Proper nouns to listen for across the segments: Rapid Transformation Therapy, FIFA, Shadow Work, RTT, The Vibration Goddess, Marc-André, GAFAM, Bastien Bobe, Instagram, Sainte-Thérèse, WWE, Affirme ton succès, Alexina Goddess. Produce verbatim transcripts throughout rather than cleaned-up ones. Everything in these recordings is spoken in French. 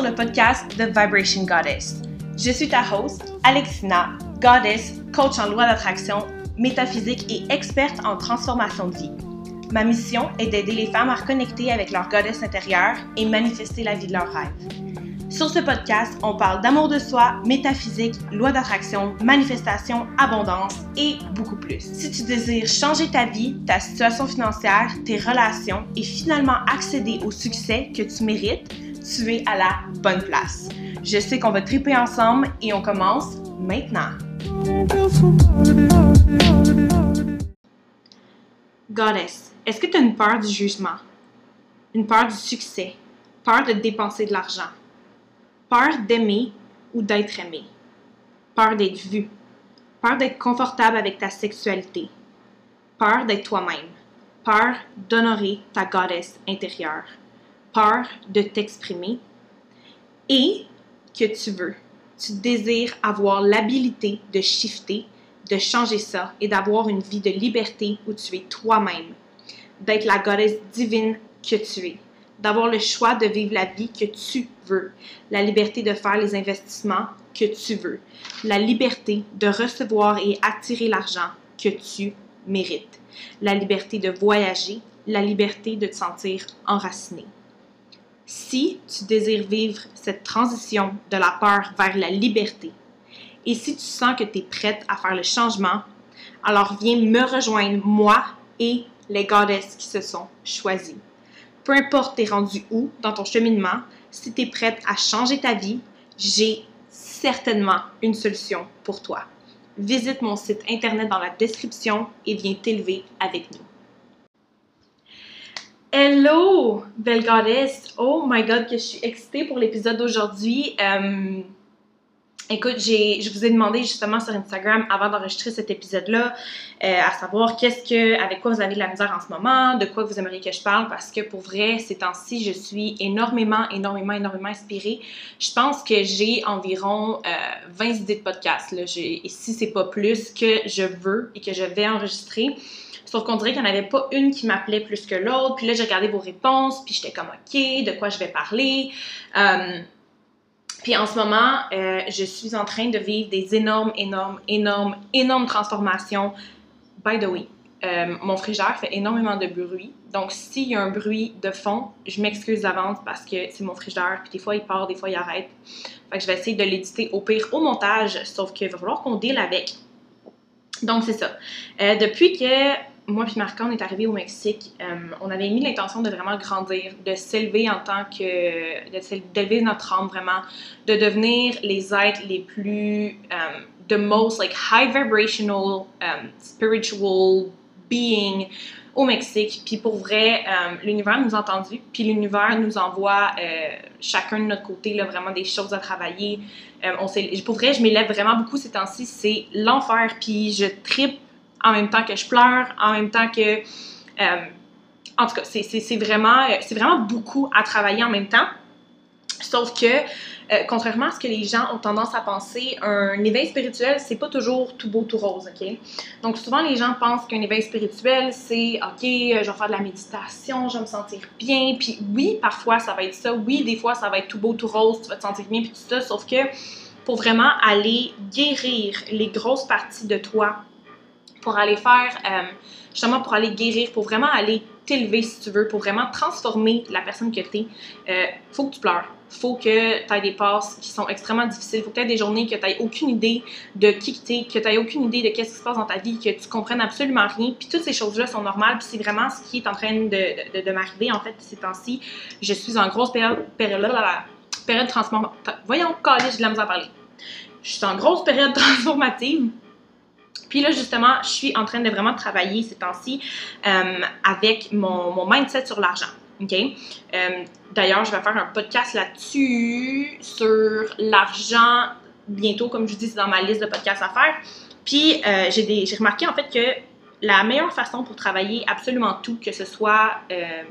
sur le podcast The Vibration Goddess. Je suis ta host, Alexina Goddess, coach en loi d'attraction, métaphysique et experte en transformation de vie. Ma mission est d'aider les femmes à reconnecter avec leur goddess intérieure et manifester la vie de leurs rêves. Sur ce podcast, on parle d'amour de soi, métaphysique, loi d'attraction, manifestation, abondance et beaucoup plus. Si tu désires changer ta vie, ta situation financière, tes relations et finalement accéder au succès que tu mérites, tu es à la bonne place. Je sais qu'on va triper ensemble et on commence maintenant. Goddess, est-ce que tu as une peur du jugement? Une peur du succès? Peur de dépenser de l'argent? Peur d'aimer ou d'être aimée? Peur d'être vue? Peur d'être confortable avec ta sexualité? Peur d'être toi-même? Peur d'honorer ta goddess intérieure? Peur de t'exprimer? Et que tu veux, tu désires avoir l'habilité de shifter, de changer ça et d'avoir une vie de liberté où tu es toi-même, d'être la goddess divine que tu es, d'avoir le choix de vivre la vie que tu veux, la liberté de faire les investissements que tu veux, la liberté de recevoir et attirer l'argent que tu mérites, la liberté de voyager, la liberté de te sentir enraciné. Si tu désires vivre cette transition de la peur vers la liberté, et si tu sens que tu es prête à faire le changement, alors viens me rejoindre, moi et les goddesses qui se sont choisies. Peu importe t'es rendu où dans ton cheminement, si tu es prête à changer ta vie, j'ai certainement une solution pour toi. Visite mon site internet dans la description et viens t'élever avec nous. Hello, belle goddess! Oh my god, que je suis excitée pour l'épisode d'aujourd'hui. Euh, écoute, j'ai, je vous ai demandé justement sur Instagram avant d'enregistrer cet épisode-là, euh, à savoir qu'est-ce que, avec quoi vous avez de la misère en ce moment, de quoi vous aimeriez que je parle, parce que pour vrai, ces temps-ci, je suis énormément, énormément, énormément inspirée. Je pense que j'ai environ euh, vingt idées de podcast, là, j'ai, et si c'est pas plus que je veux et que je vais enregistrer. Sauf qu'on dirait qu'il n'y en avait pas une qui m'appelait plus que l'autre. Puis là, j'ai regardé vos réponses, puis j'étais comme « OK, de quoi je vais parler? Um, » Puis en ce moment, euh, je suis en train de vivre des énormes, énormes, énormes, énormes transformations. By the way, euh, mon frigère fait énormément de bruit. Donc, s'il y a un bruit de fond, je m'excuse d'avance parce que c'est mon frigère. Puis des fois, il part, des fois, il arrête. Fait que je vais essayer de l'éditer au pire au montage, sauf qu'il va falloir qu'on deal avec. Donc, c'est ça. Euh, depuis que... moi puis Marc-André, on est arrivé au Mexique, euh, on avait mis l'intention de vraiment grandir, de s'élever en tant que... De d'élever notre âme vraiment, de devenir les êtres les plus... Um, the most like high vibrational um, spiritual being au Mexique. Puis pour vrai, um, l'univers nous a entendus, puis l'univers nous envoie euh, chacun de notre côté là, vraiment des choses à travailler. Um, on s'est, pour vrai, je m'élève vraiment beaucoup ces temps-ci, c'est l'enfer, puis je trippe en même temps que je pleure, en même temps que... Euh, en tout cas, c'est, c'est, c'est, vraiment, c'est vraiment beaucoup à travailler en même temps. Sauf que, euh, contrairement à ce que les gens ont tendance à penser, un éveil spirituel, c'est pas toujours tout beau, tout rose, OK? Donc, souvent, les gens pensent qu'un éveil spirituel, c'est « OK, je vais faire de la méditation, je vais me sentir bien. » Puis oui, parfois, ça va être ça. Oui, des fois, ça va être tout beau, tout rose, tu vas te sentir bien, puis tout ça. Sauf que, pour vraiment aller guérir les grosses parties de toi, pour aller faire, euh, justement pour aller guérir, pour vraiment aller t'élever si tu veux, pour vraiment transformer la personne que t'es, euh, faut que tu pleures, faut que t'aies des passes qui sont extrêmement difficiles, faut que t'aies des journées que t'aies aucune idée de qui t'es, que t'aies aucune idée de qu'est-ce qui se passe dans ta vie, que tu comprennes absolument rien, puis toutes ces choses-là sont normales, puis c'est vraiment ce qui est en train de, de, de, de m'arriver en fait ces temps-ci. Je suis en grosse période, période, période de transformation, voyons, calé, j'ai de la misère à parler, je suis en grosse période transformative. Puis là, justement, je suis en train de vraiment travailler ces temps-ci euh, avec mon, mon mindset sur l'argent, OK? Euh, d'ailleurs, je vais faire un podcast là-dessus, sur l'argent, bientôt, comme je vous dis, c'est dans ma liste de podcasts à faire. Puis, euh, j'ai, des, j'ai remarqué, en fait, que la meilleure façon pour travailler absolument tout, que ce soit... Euh,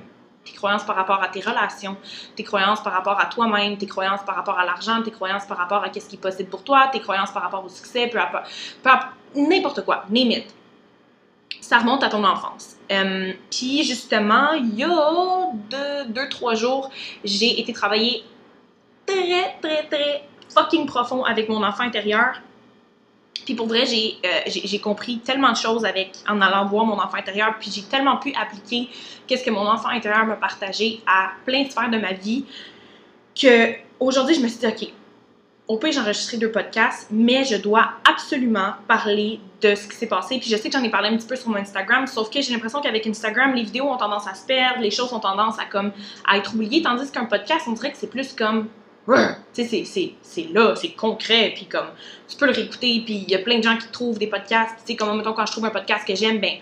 tes croyances par rapport à tes relations, tes croyances par rapport à toi-même, tes croyances par rapport à l'argent, tes croyances par rapport à qu'est-ce qui est possible pour toi, tes croyances par rapport au succès, peu à peu, n'importe quoi, name it. Ça remonte à ton enfance. Euh, Puis justement, il y a deux, deux, trois jours, j'ai été travailler très, très, très fucking profond avec mon enfant intérieur. Puis pour vrai, j'ai euh, j'ai compris tellement de choses avec, en allant voir mon enfant intérieur, puis j'ai tellement pu appliquer qu'est-ce que mon enfant intérieur m'a partagé à plein de sphères de ma vie, que aujourd'hui je me suis dit, OK, au pire j'ai enregistré deux podcasts, mais je dois absolument parler de ce qui s'est passé. Puis je sais que j'en ai parlé un petit peu sur mon Instagram, sauf que j'ai l'impression qu'avec Instagram, les vidéos ont tendance à se perdre, les choses ont tendance à, comme, à être oubliées, tandis qu'un podcast, on dirait que c'est plus comme... Tu sais, c'est là, c'est concret, puis comme, tu peux le réécouter, puis il y a plein de gens qui trouvent des podcasts, tu sais, comme, mettons, quand je trouve un podcast que j'aime, ben,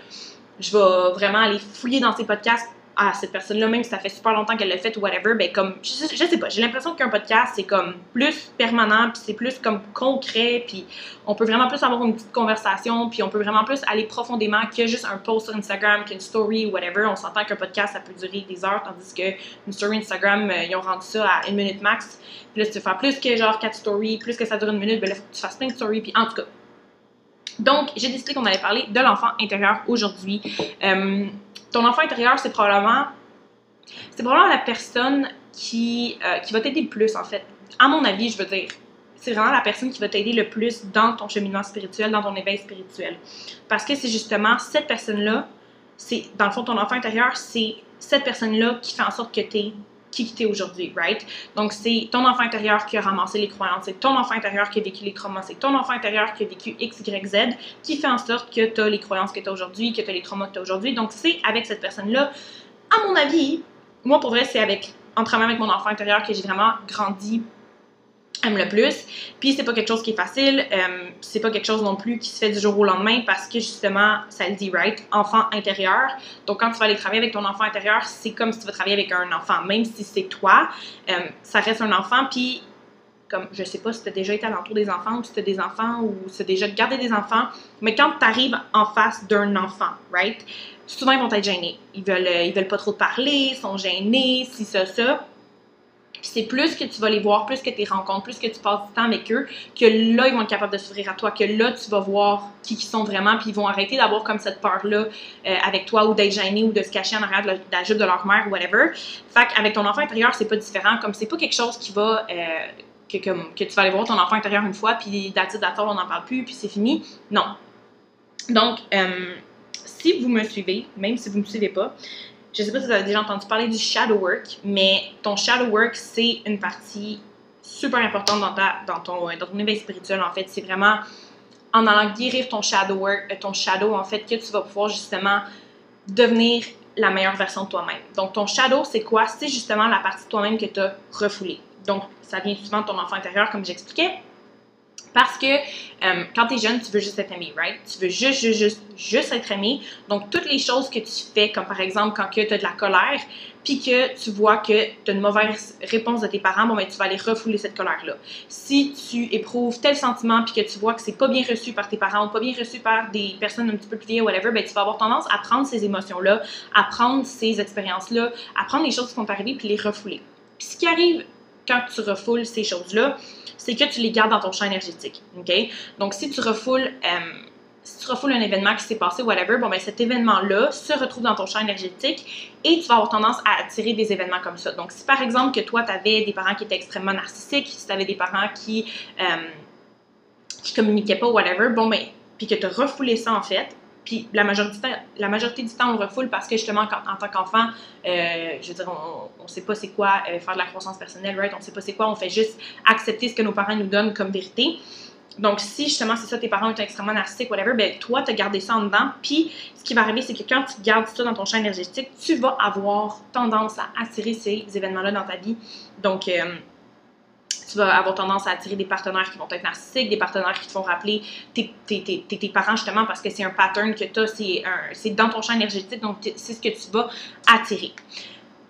je vais vraiment aller fouiller dans ces podcasts, à ah, cette personne-là, même si ça fait super longtemps qu'elle l'a fait ou whatever, ben, comme, je, je, je sais pas, j'ai l'impression qu'un podcast, c'est comme plus permanent, puis c'est plus comme concret, puis on peut vraiment plus avoir une petite conversation, puis on peut vraiment plus aller profondément que juste un post sur Instagram, qu'une story ou whatever. On s'entend qu'un podcast, ça peut durer des heures, tandis qu'une story Instagram, euh, ils ont rendu ça à une minute max. Puis là, si tu fais plus que genre quatre stories, plus que ça dure une minute, ben là, faut que tu fasses plein de stories, puis en tout cas. Donc, j'ai décidé qu'on allait parler de l'enfant intérieur aujourd'hui. Euh, ton enfant intérieur, c'est probablement, c'est probablement la personne qui, euh, qui va t'aider le plus, en fait. À mon avis, je veux dire, c'est vraiment la personne qui va t'aider le plus dans ton cheminement spirituel, dans ton éveil spirituel. Parce que c'est justement cette personne-là, c'est, dans le fond, ton enfant intérieur, c'est cette personne-là qui fait en sorte que t'es qui t'es aujourd'hui, right? Donc, c'est ton enfant intérieur qui a ramassé les croyances, c'est ton enfant intérieur qui a vécu les traumas, c'est ton enfant intérieur qui a vécu X, Y, Z, qui fait en sorte que tu as les croyances que tu as aujourd'hui, que tu as les traumas que tu as aujourd'hui. Donc, c'est avec cette personne-là, à mon avis, moi, pour vrai, c'est avec, en travaillant avec mon enfant intérieur que j'ai vraiment grandi, aime le plus. Puis, c'est pas quelque chose qui est facile, euh, c'est pas quelque chose non plus qui se fait du jour au lendemain parce que, justement, ça le dit, right? Enfant intérieur. Donc, quand tu vas aller travailler avec ton enfant intérieur, c'est comme si tu vas travailler avec un enfant. Même si c'est toi, euh, ça reste un enfant. Puis, comme, je sais pas si tu as déjà été à l'entour des enfants ou si tu as des enfants ou si tu as déjà gardé des enfants, mais quand tu arrives en face d'un enfant, right? Souvent, ils vont être gênés. Ils veulent, ils veulent pas trop te parler, ils sont gênés, si, ça, ça. Puis c'est plus que tu vas les voir, plus que tes rencontres, plus que tu passes du temps avec eux, que là, ils vont être capables de s'ouvrir à toi, que là, tu vas voir qui ils sont vraiment, puis ils vont arrêter d'avoir comme cette peur-là euh, avec toi, ou d'être gênés, ou de se cacher en arrière de la jupe de leur mère, ou whatever. Fait qu'avec ton enfant intérieur, c'est pas différent, comme c'est pas quelque chose qui va... Euh, que, comme, que tu vas aller voir ton enfant intérieur une fois, puis d'attitude à tort, on n'en parle plus, puis c'est fini. Non. Donc, euh, si vous me suivez, même si vous me suivez pas... Je ne sais pas si vous avez déjà entendu parler du shadow work, mais ton shadow work, c'est une partie super importante dans, ta, dans, ton, dans ton éveil spirituel, en fait. C'est vraiment en allant guérir ton shadow work, ton shadow, en fait, que tu vas pouvoir justement devenir la meilleure version de toi-même. Donc, ton shadow, c'est quoi? C'est justement la partie de toi-même que tu as refoulée. Donc, ça vient souvent de ton enfant intérieur, comme j'expliquais. Parce que euh, quand t'es jeune, tu veux juste être aimé, right? Tu veux juste, juste, juste, juste être aimé. Donc, toutes les choses que tu fais, comme par exemple quand tu as de la colère, puis que tu vois que tu as une mauvaise réponse de tes parents, bon, ben, tu vas aller refouler cette colère-là. Si tu éprouves tel sentiment, puis que tu vois que c'est pas bien reçu par tes parents, ou pas bien reçu par des personnes un petit peu plus vieilles, whatever, ben, tu vas avoir tendance à prendre ces émotions-là, à prendre ces expériences-là, à prendre les choses qui sont arrivées, puis les refouler. Puis ce qui arrive quand tu refoules ces choses-là, c'est que tu les gardes dans ton champ énergétique, ok? Donc, si tu refoules, euh, si tu refoules un événement qui s'est passé, whatever, bon, ben, cet événement-là se retrouve dans ton champ énergétique et tu vas avoir tendance à attirer des événements comme ça. Donc, si par exemple que toi, tu avais des parents qui étaient extrêmement narcissiques, si tu avais des parents qui euh, qui communiquaient pas, whatever, bon, ben, puis que tu as refoulé ça, en fait, puis la majorité, la majorité du temps, on refoule parce que justement, quand, en tant qu'enfant, euh, je veux dire, on ne sait pas c'est quoi euh, faire de la croissance personnelle, right? On ne sait pas c'est quoi, on fait juste accepter ce que nos parents nous donnent comme vérité. Donc, si justement c'est ça, tes parents sont extrêmement narcissiques, whatever, ben toi, tu as gardé ça en dedans. Puis, ce qui va arriver, c'est que quand tu gardes ça dans ton champ énergétique, tu vas avoir tendance à attirer ces événements-là dans ta vie. Donc, euh, tu vas avoir tendance à attirer des partenaires qui vont être narcissiques, des partenaires qui te font rappeler tes, tes, tes, tes, tes parents justement parce que c'est un pattern que tu as, c'est dans ton champ énergétique, donc c'est ce que tu vas attirer.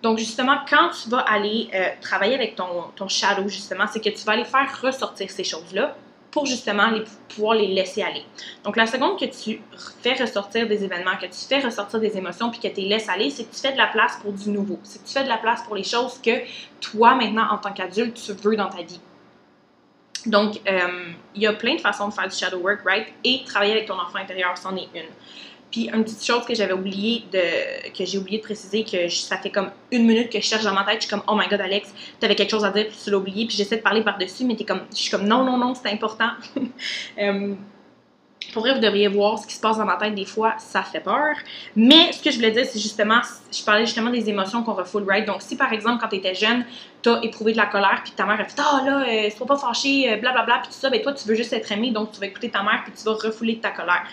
Donc justement, quand tu vas aller euh, travailler avec ton, ton shadow justement, c'est que tu vas aller faire ressortir ces choses-là pour justement les, pouvoir les laisser aller. Donc la seconde que tu fais ressortir des événements, que tu fais ressortir des émotions puis que tu les laisses aller, c'est que tu fais de la place pour du nouveau. C'est que tu fais de la place pour les choses que toi maintenant en tant qu'adulte tu veux dans ta vie. Donc il euh, y a plein de façons de faire du shadow work, right? Et travailler avec ton enfant intérieur, c'en est une. Puis une petite chose que j'avais oublié de que j'ai oublié de préciser, que je, ça fait comme une minute que je cherche dans ma tête, je suis comme oh my god Alex, t'avais quelque chose à dire puis tu l'as oublié, puis j'essaie de parler par-dessus, mais t'es comme, je suis comme non non non, c'est important. um, Pour vrai, vous devriez voir ce qui se passe dans ma tête des fois, ça fait peur. Mais ce que je voulais dire, c'est justement, je parlais justement des émotions qu'on refoule, right? Donc si par exemple, quand tu étais jeune, tu as éprouvé de la colère, puis ta mère a fait « Ah là, euh, sois pas fâchée, euh, blablabla », puis tout ça, ben toi, tu veux juste être aimé, donc tu vas écouter ta mère, puis tu vas refouler ta colère.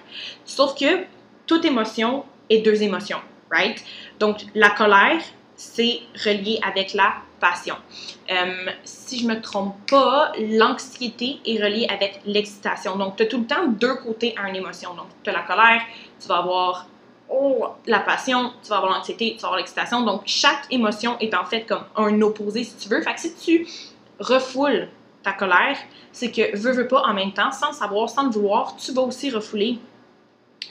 Sauf que toute émotion est deux émotions, right? Donc la colère, c'est relié avec la passion. Euh, si je ne me trompe pas, l'anxiété est reliée avec l'excitation. Donc, tu as tout le temps deux côtés à une émotion. Donc, tu as la colère, tu vas avoir oh, la passion, tu vas avoir l'anxiété, tu vas avoir l'excitation. Donc, chaque émotion est en fait comme un opposé, si tu veux. Fait que si tu refoules ta colère, c'est que veux, veux pas en même temps, sans le savoir, sans le vouloir, tu vas aussi refouler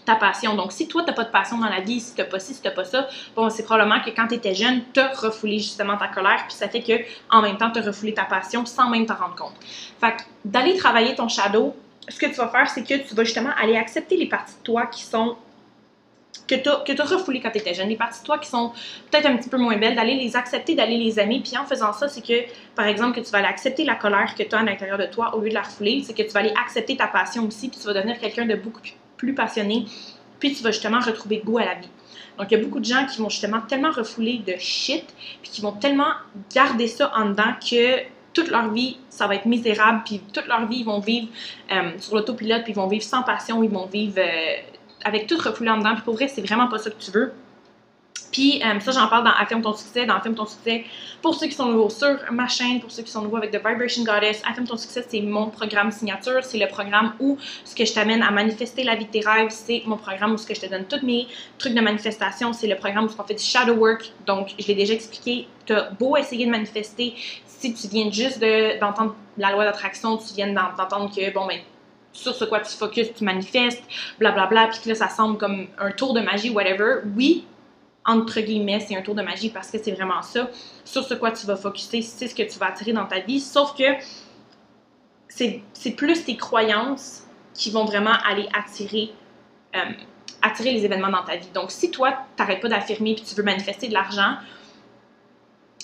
ta passion. Donc, si toi, tu n'as pas de passion dans la vie, si tu n'as pas ci, si tu n'as pas ça, bon, c'est probablement que quand tu étais jeune, tu as refoulé justement ta colère, puis ça fait que en même temps, tu as refoulé ta passion sans même t'en rendre compte. Fait que d'aller travailler ton shadow, ce que tu vas faire, c'est que tu vas justement aller accepter les parties de toi qui sont que tu as, que as refoulées quand tu étais jeune, les parties de toi qui sont peut-être un petit peu moins belles, d'aller les accepter, d'aller les aimer, puis en faisant ça, c'est que, par exemple, que tu vas aller accepter la colère que tu as à l'intérieur de toi au lieu de la refouler, c'est que tu vas aller accepter ta passion aussi, puis tu vas devenir quelqu'un de beaucoup plus plus passionné, puis tu vas justement retrouver goût à la vie. Donc, il y a beaucoup de gens qui vont justement tellement refouler de shit, puis qui vont tellement garder ça en dedans que toute leur vie, ça va être misérable, puis toute leur vie, ils vont vivre euh, sur l'autopilote, puis ils vont vivre sans passion, ils vont vivre euh, avec tout refoulé en dedans, puis pour vrai, c'est vraiment pas ça que tu veux. Puis euh, ça, j'en parle dans Affirme ton succès, dans Affirme ton succès, pour ceux qui sont nouveaux sur ma chaîne, pour ceux qui sont nouveaux avec The Vibration Goddess, Affirme ton succès, c'est mon programme signature, c'est le programme où ce que je t'amène à manifester la vie de tes rêves, c'est mon programme où ce que je te donne tous mes trucs de manifestation, c'est le programme où on fait du Shadow Work, donc je l'ai déjà expliqué, t'as beau essayer de manifester, si tu viens juste d'entendre de, la loi d'attraction, tu viens d'entendre que, bon ben, sur ce quoi tu focuses, tu manifestes, blablabla, puis que là ça semble comme un tour de magie, whatever, oui, entre guillemets, c'est un tour de magie parce que c'est vraiment ça. Sur ce quoi tu vas focuser, c'est ce que tu vas attirer dans ta vie. Sauf que c'est plus tes croyances qui vont vraiment aller attirer, euh, attirer les événements dans ta vie. Donc, si toi, tu n'arrêtes pas d'affirmer et tu veux manifester de l'argent,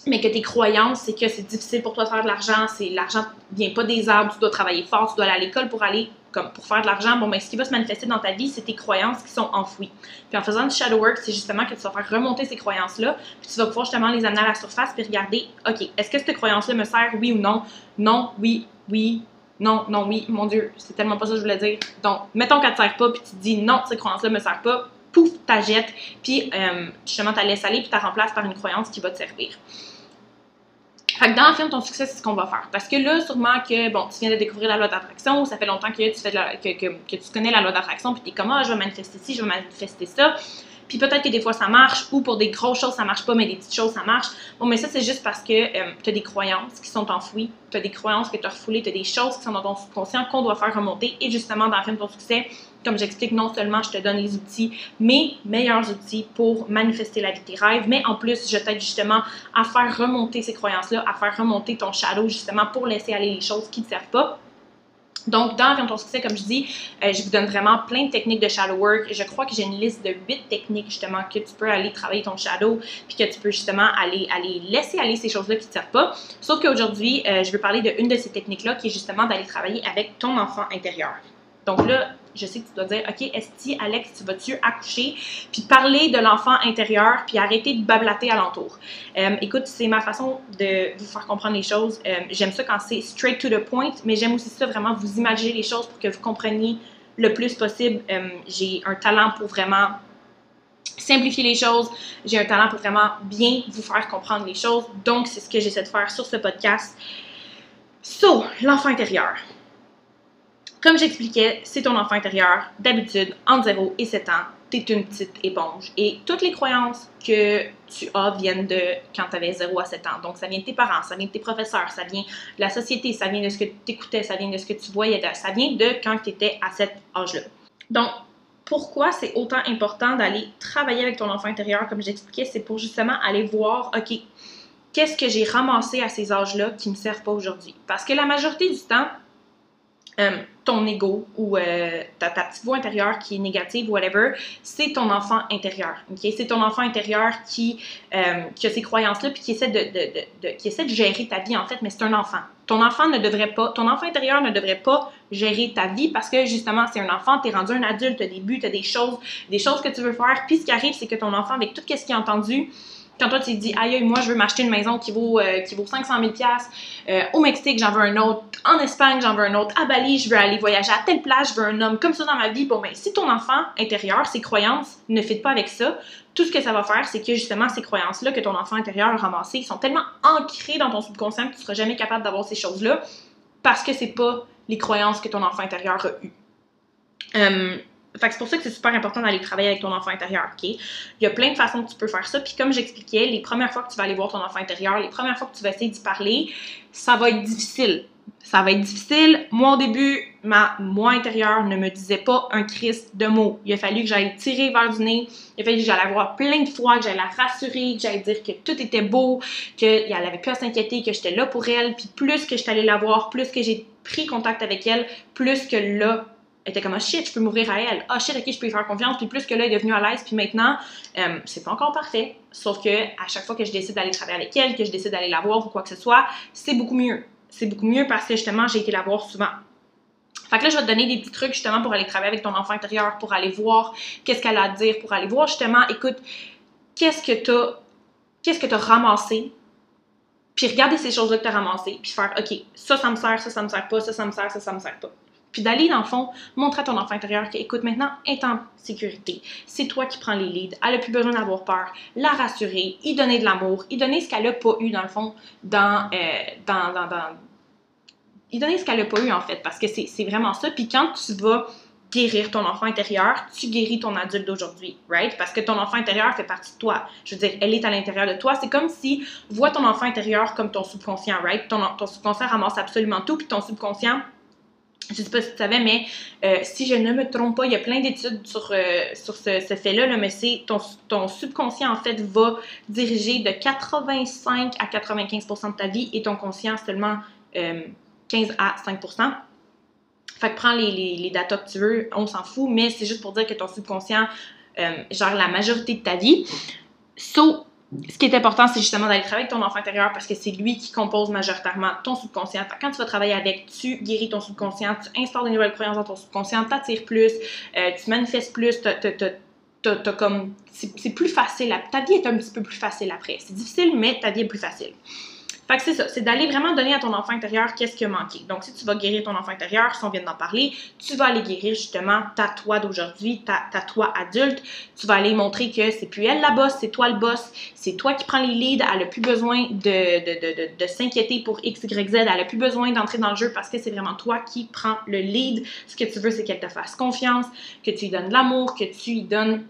mais que tes croyances, c'est que c'est difficile pour toi de faire de l'argent, l'argent ne vient pas des arbres, tu dois travailler fort, tu dois aller à l'école pour aller... Comme pour faire de l'argent, bon, ben, ce qui va se manifester dans ta vie, c'est tes croyances qui sont enfouies. Puis en faisant du shadow work, c'est justement que tu vas faire remonter ces croyances-là, puis tu vas pouvoir justement les amener à la surface, puis regarder, OK, est-ce que cette croyance-là me sert, oui ou non? Non, oui, oui, non, non, oui, mon Dieu, c'est tellement pas ça que je voulais dire. Donc, mettons qu'elle te sert pas, puis tu te dis, non, cette croyance-là me sert pas, pouf, t'as jettes, puis euh, justement, t'as laisses aller, puis t'as remplaces par une croyance qui va te servir. Fait que dans Affirme ton succès, c'est ce qu'on va faire. Parce que là, sûrement que, bon, tu viens de découvrir la loi d'attraction, ça fait longtemps que tu, fais de la, que, que, que tu connais la loi d'attraction, puis t'es comme, ah, je vais manifester ci, je vais manifester ça. Puis peut-être que des fois, ça marche, ou pour des grosses choses, ça marche pas, mais des petites choses, ça marche. Bon, mais ça, c'est juste parce que euh, t'as des croyances qui sont enfouies, t'as des croyances que t'as refoulées, t'as des choses qui sont dans ton subconscient qu'on doit faire remonter. Et justement, dans Affirme ton succès, comme j'explique, non seulement je te donne les outils, mes meilleurs outils pour manifester la vie de tes rêves, mais en plus, je t'aide justement à faire remonter ces croyances-là, à faire remonter ton shadow justement pour laisser aller les choses qui ne te servent pas. Donc, dans Affirme ton succès, comme je dis, euh, je vous donne vraiment plein de techniques de shadow work. Je crois que j'ai une liste de huit techniques, justement, que tu peux aller travailler ton shadow, puis que tu peux justement aller, aller laisser aller ces choses-là qui ne te servent pas. Sauf qu'aujourd'hui, euh, je vais parler d'une de ces techniques-là, qui est justement d'aller travailler avec ton enfant intérieur. Donc là, je sais que tu dois dire, OK, Esti, Alex, tu vas-tu accoucher? Puis parler de l'enfant intérieur, puis arrêter de bablater alentour. Euh, écoute, c'est ma façon de vous faire comprendre les choses. Euh, j'aime ça quand c'est straight to the point, mais j'aime aussi ça vraiment vous imaginer les choses pour que vous compreniez le plus possible. Euh, j'ai un talent pour vraiment simplifier les choses. J'ai un talent pour vraiment bien vous faire comprendre les choses. Donc, c'est ce que j'essaie de faire sur ce podcast. So, l'enfant intérieur. Comme j'expliquais, c'est ton enfant intérieur. D'habitude, entre zéro et sept ans, t'es une petite éponge. Et toutes les croyances que tu as viennent de quand t'avais zéro à sept ans. Donc, ça vient de tes parents, ça vient de tes professeurs, ça vient de la société, ça vient de ce que t'écoutais, ça vient de ce que tu voyais, ça vient de quand t'étais à cet âge-là. Donc, pourquoi c'est autant important d'aller travailler avec ton enfant intérieur, comme j'expliquais, c'est pour justement aller voir, OK, qu'est-ce que j'ai ramassé à ces âges-là qui ne me servent pas aujourd'hui? Parce que la majorité du temps, euh, ton ego ou euh, ta, ta petite voix intérieure qui est négative, whatever, c'est ton enfant intérieur. Okay? C'est ton enfant intérieur qui, euh, qui a ces croyances-là puis qui essaie de, de, de, de, qui essaie de gérer ta vie, en fait, mais c'est un enfant. Ton enfant ne devrait pas, ton enfant intérieur ne devrait pas gérer ta vie parce que justement, c'est un enfant, t'es rendu un adulte, t'as des buts, t'as des choses, des choses que tu veux faire. Puis ce qui arrive, c'est que ton enfant, avec tout ce qu'il a entendu, quand toi tu te dis « Aïe, moi je veux m'acheter une maison qui vaut, euh, qui vaut cinq cent mille dollars, euh, au Mexique j'en veux un autre, en Espagne j'en veux un autre, à Bali je veux aller voyager à telle plage, je veux un homme comme ça dans ma vie », bon ben si ton enfant intérieur, ses croyances ne fit pas avec ça, tout ce que ça va faire, c'est que justement ces croyances-là que ton enfant intérieur a ramassées, ils sont tellement ancrées dans ton subconscient que tu ne seras jamais capable d'avoir ces choses-là parce que c'est pas les croyances que ton enfant intérieur a eues. Um, Fait que c'est pour ça que c'est super important d'aller travailler avec ton enfant intérieur, ok? Il y a plein de façons que tu peux faire ça, puis comme j'expliquais, les premières fois que tu vas aller voir ton enfant intérieur, les premières fois que tu vas essayer d'y parler, ça va être difficile. Ça va être difficile. Moi, au début, ma moi intérieure ne me disait pas un Christ de mots. Il a fallu que j'aille tirer vers du nez, il a fallu que j'aille la voir plein de fois, que j'aille la rassurer, que j'aille dire que tout était beau, qu'elle n'avait plus à s'inquiéter, que j'étais là pour elle, puis plus que j'étais allée la voir, plus que j'ai pris contact avec elle, plus que là, elle était comme « Ah shit, je peux m'ouvrir à elle. Ah shit, ok, je peux lui faire confiance. » Puis plus que là, elle est devenue à l'aise. Puis maintenant, euh, c'est pas encore parfait. Sauf que à chaque fois que je décide d'aller travailler avec elle, que je décide d'aller la voir ou quoi que ce soit, c'est beaucoup mieux. C'est beaucoup mieux parce que justement, j'ai été la voir souvent. Fait que là, je vais te donner des petits trucs justement pour aller travailler avec ton enfant intérieur, pour aller voir qu'est-ce qu'elle a à dire, pour aller voir justement, écoute, qu'est-ce que t'as, qu'est-ce que t'as ramassé? Puis regarder ces choses-là que t'as ramassées. Puis faire « Ok, ça, ça me sert, ça, ça me sert pas, ça, ça me sert, ça, ça me sert pas. » Puis d'aller, dans le fond, montrer à ton enfant intérieur que, écoute, maintenant, est en sécurité. C'est toi qui prends les leads. Elle n'a plus besoin d'avoir peur. La rassurer, y donner de l'amour, y donner ce qu'elle n'a pas eu, dans le fond, dans... Euh, dans, dans, dans... y donner ce qu'elle n'a pas eu, en fait, parce que c'est vraiment ça. Puis quand tu vas guérir ton enfant intérieur, tu guéris ton adulte d'aujourd'hui, right? Parce que ton enfant intérieur fait partie de toi. Je veux dire, elle est à l'intérieur de toi. C'est comme si, vois ton enfant intérieur comme ton subconscient, right? Ton, ton subconscient ramasse absolument tout, puis ton subconscient... Je ne sais pas si tu savais, mais euh, si je ne me trompe pas, il y a plein d'études sur, euh, sur ce, ce fait-là, là, mais c'est ton, ton subconscient, en fait, va diriger de quatre-vingt-cinq à quatre-vingt-quinze pour cent de ta vie et ton conscient seulement euh, quinze à cinq pour cent. Fait que prends les, les, les datas que tu veux, on s'en fout, mais c'est juste pour dire que ton subconscient euh, gère la majorité de ta vie. So, ce qui est important, c'est justement d'aller travailler avec ton enfant intérieur parce que c'est lui qui compose majoritairement ton subconscient. Quand tu vas travailler avec, tu guéris ton subconscient, tu instaures des nouvelles croyances dans ton subconscient, t'attires plus, euh, tu manifestes plus, t'as, t'as, t'as, t'as comme, c'est plus facile. Ta vie est un petit peu plus facile après. C'est difficile, mais ta vie est plus facile. Fait que c'est ça, c'est d'aller vraiment donner à ton enfant intérieur qu'est-ce qui a manqué. Donc, si tu vas guérir ton enfant intérieur, si on vient d'en parler, tu vas aller guérir justement ta toi d'aujourd'hui, ta, ta toi adulte. Tu vas aller montrer que c'est plus elle la boss, c'est toi le boss, c'est toi qui prends les leads, elle n'a plus besoin de, de, de, de, de s'inquiéter pour X, Y, Z, elle n'a plus besoin d'entrer dans le jeu parce que c'est vraiment toi qui prends le lead. Ce que tu veux, c'est qu'elle te fasse confiance, que tu lui donnes de l'amour, que tu lui donnes...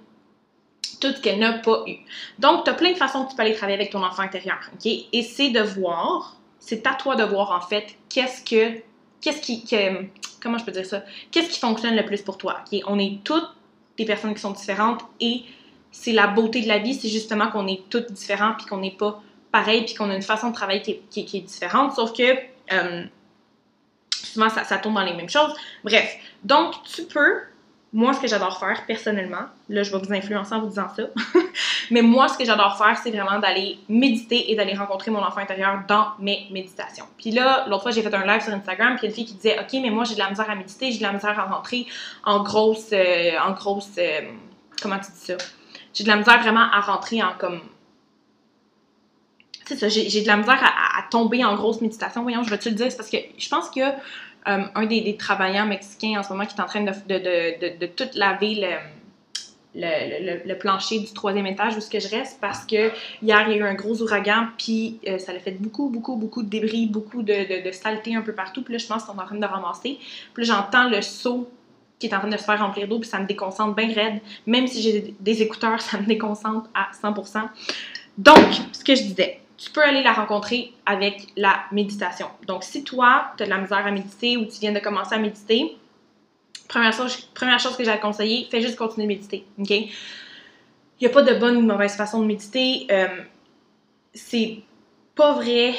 tout ce qu'elle n'a pas eu. Donc, tu as plein de façons que tu peux aller travailler avec ton enfant intérieur, ok? Et c'est de voir, c'est à toi de voir, en fait, qu'est-ce que, qu'est-ce qui, que, comment je peux dire ça? Qu'est-ce qui fonctionne le plus pour toi, ok? On est toutes des personnes qui sont différentes et c'est la beauté de la vie, c'est justement qu'on est toutes différents puis qu'on n'est pas pareil puis qu'on a une façon de travailler qui est, qui, qui est différente, sauf que, euh, souvent, ça, ça tombe dans les mêmes choses. Bref, donc, tu peux... Moi, ce que j'adore faire, personnellement, là, je vais vous influencer en vous disant ça, mais moi, ce que j'adore faire, c'est vraiment d'aller méditer et d'aller rencontrer mon enfant intérieur dans mes méditations. Puis là, l'autre fois, j'ai fait un live sur Instagram, puis il y a une fille qui disait « Ok, mais moi, j'ai de la misère à méditer, j'ai de la misère à rentrer en grosse... Euh, en grosse... Euh, comment tu dis ça? J'ai de la misère vraiment à rentrer en comme... C'est ça, j'ai de la misère à, à, à tomber en grosse méditation. Voyons, je vais-tu le dire? C'est parce que je pense que... Euh, un des, des travailleurs mexicains en ce moment qui est en train de, de, de, de, de tout laver le, le, le, le plancher du troisième étage où ce que je reste parce que hier il y a eu un gros ouragan puis euh, ça l'a fait beaucoup, beaucoup, beaucoup de débris, beaucoup de, de, de saleté un peu partout. Puis là, je pense qu'ils sont en train de ramasser. Puis là, j'entends le seau qui est en train de se faire remplir d'eau puis ça me déconcentre bien raide. Même si j'ai des écouteurs, ça me déconcentre à cent pour cent. Donc, ce que je disais... Tu peux aller la rencontrer avec la méditation. Donc, si toi, tu as de la misère à méditer ou tu viens de commencer à méditer, première chose, première chose que j'ai à te conseiller, fais juste continuer de méditer, ok? Il n'y a pas de bonne ou de mauvaise façon de méditer. Euh, c'est pas vrai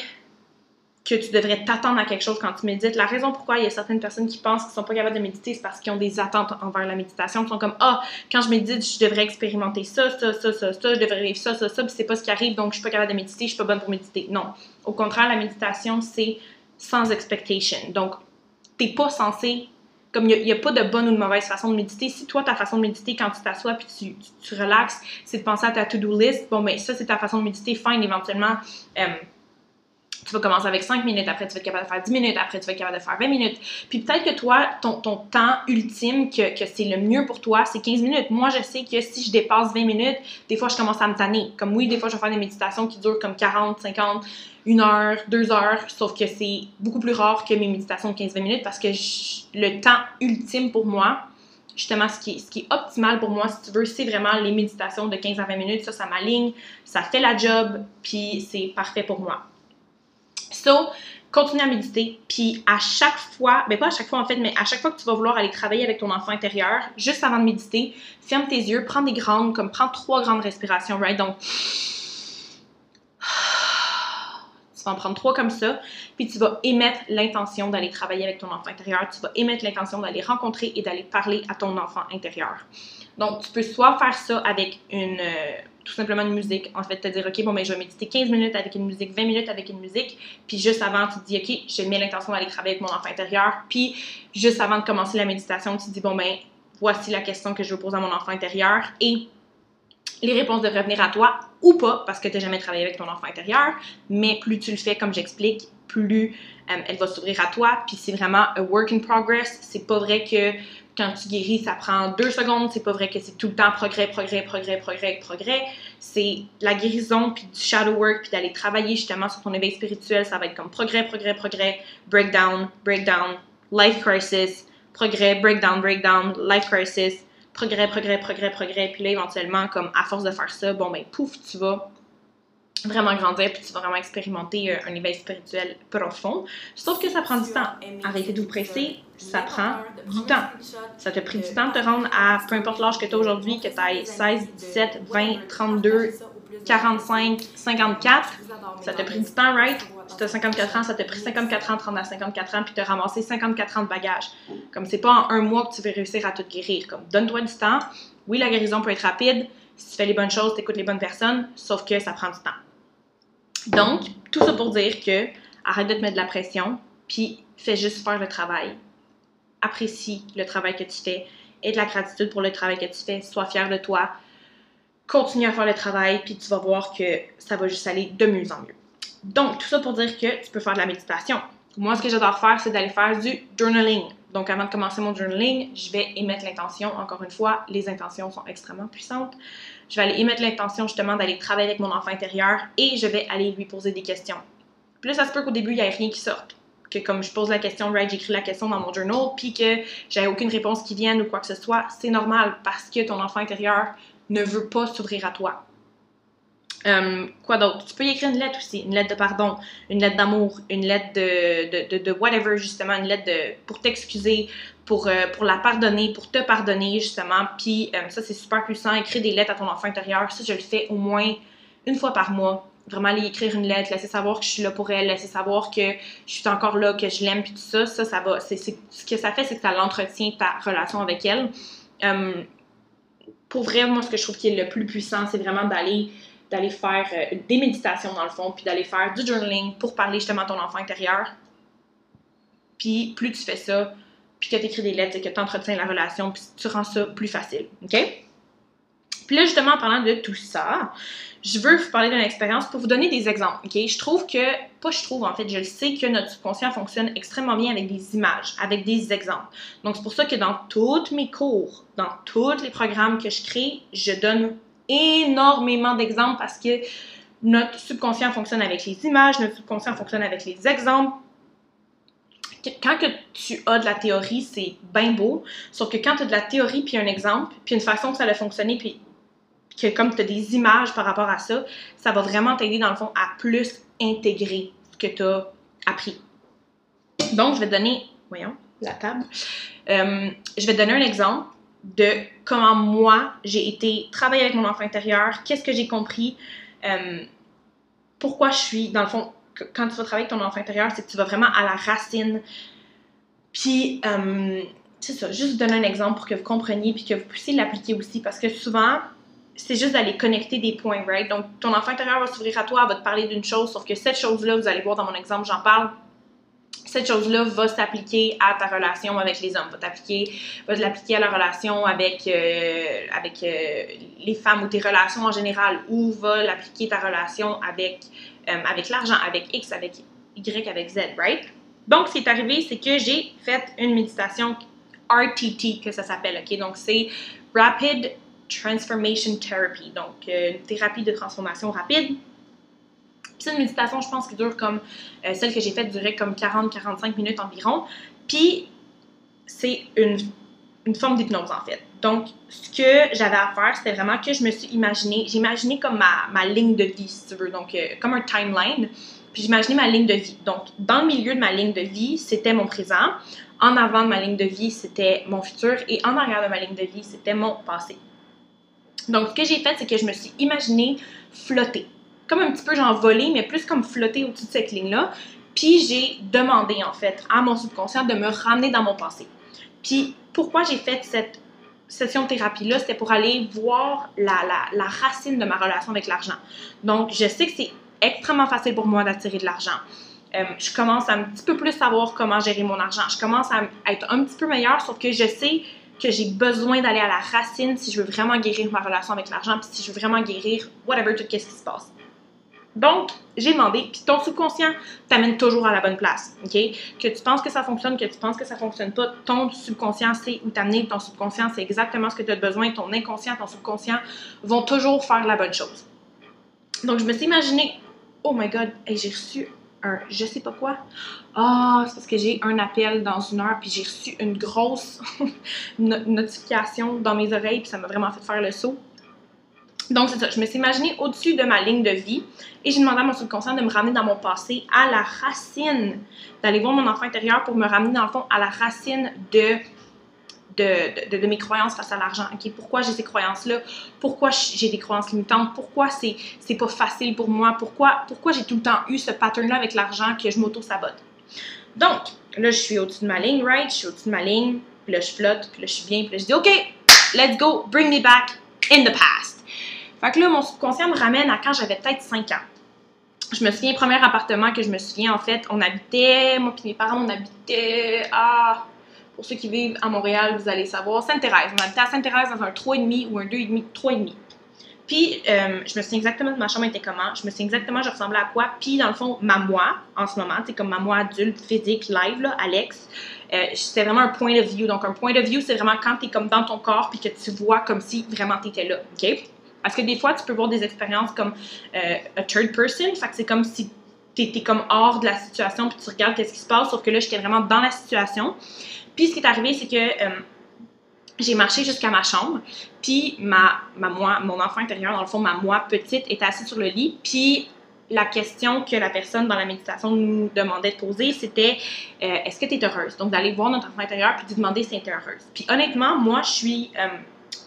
que tu devrais t'attendre à quelque chose quand tu médites. La raison pourquoi il y a certaines personnes qui pensent qu'ils ne sont pas capables de méditer, c'est parce qu'ils ont des attentes envers la méditation. Ils sont comme « Ah, quand je médite, je devrais expérimenter ça, ça, ça, ça, ça, je devrais vivre ça, ça, ça, puis c'est pas ce qui arrive, donc je suis pas capable de méditer, je suis pas bonne pour méditer. » Non. Au contraire, la méditation, c'est sans expectation. Donc, t'es pas censé... Comme il n'y a, a pas de bonne ou de mauvaise façon de méditer. Si toi, ta façon de méditer, quand tu t'assois puis tu, tu, tu relaxes, c'est de penser à ta to-do list, bon, ben ça, c'est ta façon de méditer, fine, éventuellement... Euh, Tu vas commencer avec cinq minutes, après tu vas être capable de faire dix minutes, après tu vas être capable de faire vingt minutes. Puis peut-être que toi, ton, ton temps ultime, que, que c'est le mieux pour toi, c'est quinze minutes. Moi, je sais que si je dépasse vingt minutes, des fois, je commence à me tanner. Comme oui, des fois, je vais faire des méditations qui durent comme quarante, cinquante, une heure, deux heures, sauf que c'est beaucoup plus rare que mes méditations de quinze à vingt minutes parce que je, le temps ultime pour moi, justement, ce qui, est, ce qui est optimal pour moi, si tu veux, c'est vraiment les méditations de quinze à vingt minutes. Ça, ça m'aligne, ça fait la job, puis c'est parfait pour moi. So, continue à méditer, puis à chaque fois, ben pas à chaque fois en fait, mais à chaque fois que tu vas vouloir aller travailler avec ton enfant intérieur, juste avant de méditer, ferme tes yeux, prends des grandes, comme prends trois grandes respirations, right? Donc, tu vas en prendre trois comme ça, puis tu vas émettre l'intention d'aller travailler avec ton enfant intérieur, tu vas émettre l'intention d'aller rencontrer et d'aller parler à ton enfant intérieur. Donc, tu peux soit faire ça avec une... Euh, tout simplement une musique, en fait, te dire, ok, bon, mais je vais méditer quinze minutes avec une musique, vingt minutes avec une musique, puis juste avant, tu te dis, ok, je mets l'intention d'aller travailler avec mon enfant intérieur, puis juste avant de commencer la méditation, tu te dis, bon, ben, voici la question que je veux poser à mon enfant intérieur, et les réponses devraient venir à toi, ou pas, parce que tu n'as jamais travaillé avec ton enfant intérieur, mais plus tu le fais, comme j'explique, plus euh, elle va s'ouvrir à toi, puis c'est vraiment a work in progress, c'est pas vrai que... Quand tu guéris, ça prend deux secondes. C'est pas vrai que c'est tout le temps progrès, progrès, progrès, progrès, progrès. C'est la guérison, puis du shadow work, puis d'aller travailler justement sur ton éveil spirituel. Ça va être comme progrès, progrès, progrès, breakdown, breakdown, life crisis, progrès, breakdown, breakdown, life crisis, progrès, progrès, progrès, progrès. Puis là, éventuellement, comme à force de faire ça, bon ben pouf, tu vas vraiment grandir, puis tu vas vraiment expérimenter un éveil spirituel profond. Sauf que ça prend du temps. Arrêtez de vous presser, ça prend du temps. Ça te prend du temps de te rendre à, peu importe l'âge que tu as aujourd'hui, que tu ailles seize, dix-sept, vingt, trente-deux, quarante-cinq, cinquante-quatre, ça te prend du temps, right? Si tu as cinquante-quatre ans, ça te prend cinquante-quatre ans, trente à cinquante-quatre ans, puis tu as ramassé cinquante-quatre ans de bagages. Comme c'est pas en un mois que tu vas réussir à tout guérir. Comme donne-toi du temps. Oui, la guérison peut être rapide, si tu fais les bonnes choses, tu écoutes les bonnes personnes, sauf que ça prend du temps. Donc, tout ça pour dire que arrête de te mettre de la pression, puis fais juste faire le travail. Apprécie le travail que tu fais, aie de la gratitude pour le travail que tu fais, sois fier de toi, continue à faire le travail, puis tu vas voir que ça va juste aller de mieux en mieux. Donc, tout ça pour dire que tu peux faire de la méditation. Moi, ce que j'adore faire, c'est d'aller faire du journaling. Donc, avant de commencer mon journaling, je vais émettre l'intention. Encore une fois, les intentions sont extrêmement puissantes. Je vais aller émettre l'intention justement d'aller travailler avec mon enfant intérieur et je vais aller lui poser des questions. Puis là, ça se peut qu'au début, il n'y ait rien qui sorte. Que comme je pose la question, right, j'écris la question dans mon journal, puis que j'ai aucune réponse qui vienne ou quoi que ce soit, c'est normal parce que ton enfant intérieur ne veut pas s'ouvrir à toi. Euh, quoi d'autre? Tu peux y écrire une lettre aussi, une lettre de pardon, une lettre d'amour, une lettre de, de, de, de whatever, justement, une lettre de, pour t'excuser, pour, euh, pour la pardonner, pour te pardonner, justement. Puis euh, ça, c'est super puissant, écrire des lettres à ton enfant intérieur. Ça, je le fais au moins une fois par mois. Vraiment aller écrire une lettre, laisser savoir que je suis là pour elle, laisser savoir que je suis encore là, que je l'aime, puis tout ça. Ça, ça va. C'est, c'est, ce que ça fait, c'est que ça l'entretient, ta relation avec elle. Euh, pour vrai, moi, ce que je trouve qui est le plus puissant, c'est vraiment d'aller... d'aller faire euh, des méditations dans le fond, puis d'aller faire du journaling pour parler justement à ton enfant intérieur. Puis plus tu fais ça, puis que tu écris des lettres, et que tu entretiens la relation, puis tu rends ça plus facile, ok? Puis là justement, en parlant de tout ça, je veux vous parler d'une expérience pour vous donner des exemples, ok? Je trouve que, pas je trouve en fait, je le sais que notre subconscient fonctionne extrêmement bien avec des images, avec des exemples. Donc c'est pour ça que dans tous mes cours, dans tous les programmes que je crée, je donne énormément d'exemples parce que notre subconscient fonctionne avec les images, notre subconscient fonctionne avec les exemples. Quand que tu as de la théorie, c'est bien beau, sauf que quand tu as de la théorie, puis un exemple, puis une façon que ça a fonctionné, puis que comme tu as des images par rapport à ça, ça va vraiment t'aider dans le fond à plus intégrer ce que tu as appris. Donc, je vais te donner, voyons, la table, euh, je vais te donner un exemple de comment moi, j'ai été travailler avec mon enfant intérieur, qu'est-ce que j'ai compris, euh, pourquoi je suis, dans le fond, quand tu vas travailler avec ton enfant intérieur, c'est que tu vas vraiment à la racine. Puis, euh, c'est ça, juste vous donner un exemple pour que vous compreniez puis que vous puissiez l'appliquer aussi. Parce que souvent, c'est juste d'aller connecter des points, right? Donc, ton enfant intérieur va s'ouvrir à toi, va te parler d'une chose, sauf que cette chose-là, vous allez voir dans mon exemple, j'en parle, cette chose-là va s'appliquer à ta relation avec les hommes, va t'appliquer, va l'appliquer à la relation avec, euh, avec euh, les femmes ou tes relations en général, ou va l'appliquer ta relation avec, euh, avec l'argent, avec X, avec Y, avec Z, right? Donc, ce qui est arrivé, c'est que j'ai fait une méditation R T T, que ça s'appelle, ok? Donc, c'est Rapid Transformation Therapy, donc euh, une thérapie de transformation rapide. C'est une méditation, je pense, qui dure comme... Euh, celle que j'ai faite durait comme quarante à quarante-cinq minutes environ. Puis, c'est une, une forme d'hypnose, en fait. Donc, ce que j'avais à faire, c'était vraiment que je me suis imaginée... J'ai imaginé comme ma, ma ligne de vie, si tu veux. Donc, euh, comme un timeline. Puis, j'imaginais ma ligne de vie. Donc, dans le milieu de ma ligne de vie, c'était mon présent. En avant de ma ligne de vie, c'était mon futur. Et en arrière de ma ligne de vie, c'était mon passé. Donc, ce que j'ai fait, c'est que je me suis imaginée flotter. Comme un petit peu genre voler, mais plus comme flotter au-dessus de cette ligne-là. Puis j'ai demandé, en fait, à mon subconscient de me ramener dans mon passé. Puis pourquoi j'ai fait cette session de thérapie-là, c'était pour aller voir la, la, la racine de ma relation avec l'argent. Donc, je sais que c'est extrêmement facile pour moi d'attirer de l'argent. Euh, je commence à un petit peu plus savoir comment gérer mon argent. Je commence à être un petit peu meilleure, sauf que je sais que j'ai besoin d'aller à la racine si je veux vraiment guérir ma relation avec l'argent, puis si je veux vraiment guérir whatever, tout ce qui se passe. Donc, j'ai demandé, puis ton subconscient t'amène toujours à la bonne place, ok? Que tu penses que ça fonctionne, que tu penses que ça fonctionne pas, ton subconscient sait où t'amener, ton subconscient c'est exactement ce que tu as besoin, ton inconscient, ton subconscient vont toujours faire la bonne chose. Donc, je me suis imaginé, oh my god, hey, j'ai reçu un je sais pas quoi. Ah, oh, c'est parce que j'ai un appel dans une heure, puis j'ai reçu une grosse notification dans mes oreilles, puis ça m'a vraiment fait faire le saut. Donc, c'est ça. Je me suis imaginée au-dessus de ma ligne de vie et j'ai demandé à mon subconscient de me ramener dans mon passé à la racine, d'aller voir mon enfant intérieur pour me ramener, dans le fond, à la racine de, de, de, de mes croyances face à l'argent. Okay? Pourquoi j'ai ces croyances-là? Pourquoi j'ai des croyances limitantes? Pourquoi c'est c'est pas facile pour moi? Pourquoi, pourquoi j'ai tout le temps eu ce pattern-là avec l'argent que je m'auto-sabote? Donc, là, je suis au-dessus de ma ligne, right? Je suis au-dessus de ma ligne, puis là, je flotte, puis là, je suis bien, puis là, je dis « OK, let's go, bring me back in the past ». Fait que là, mon subconscient me ramène à quand j'avais peut-être cinq ans. Je me souviens, premier appartement que je me souviens, en fait, on habitait, moi et mes parents, on habitait à, pour ceux qui vivent à Montréal, vous allez savoir, Sainte-Thérèse. On habitait à Sainte-Thérèse dans un trois et demi ou un deux et demi, trois et demi. Puis, euh, je me souviens exactement de ma chambre était comment, je me souviens exactement je ressemblais à quoi, puis dans le fond, ma moi, en ce moment, c'est comme ma moi adulte, physique, live, là, Alex, euh, c'était vraiment un point de view. Donc, un point de view, c'est vraiment quand t'es comme dans ton corps, puis que tu vois comme si vraiment t'étais là, ok? Parce que des fois, tu peux voir des expériences comme euh, a third person, fait que c'est comme si tu étais comme hors de la situation, puis tu regardes qu'est-ce qui se passe, sauf que là, j'étais vraiment dans la situation. Puis ce qui est arrivé, c'est que euh, j'ai marché jusqu'à ma chambre, puis ma, ma moi, mon enfant intérieur, dans le fond, ma moi petite, était assise sur le lit, puis la question que la personne dans la méditation nous demandait de poser, c'était euh, « Est-ce que tu es heureuse? » Donc, d'aller voir notre enfant intérieur, puis de lui demander si elle était heureuse. Puis honnêtement, moi, je suis... Euh,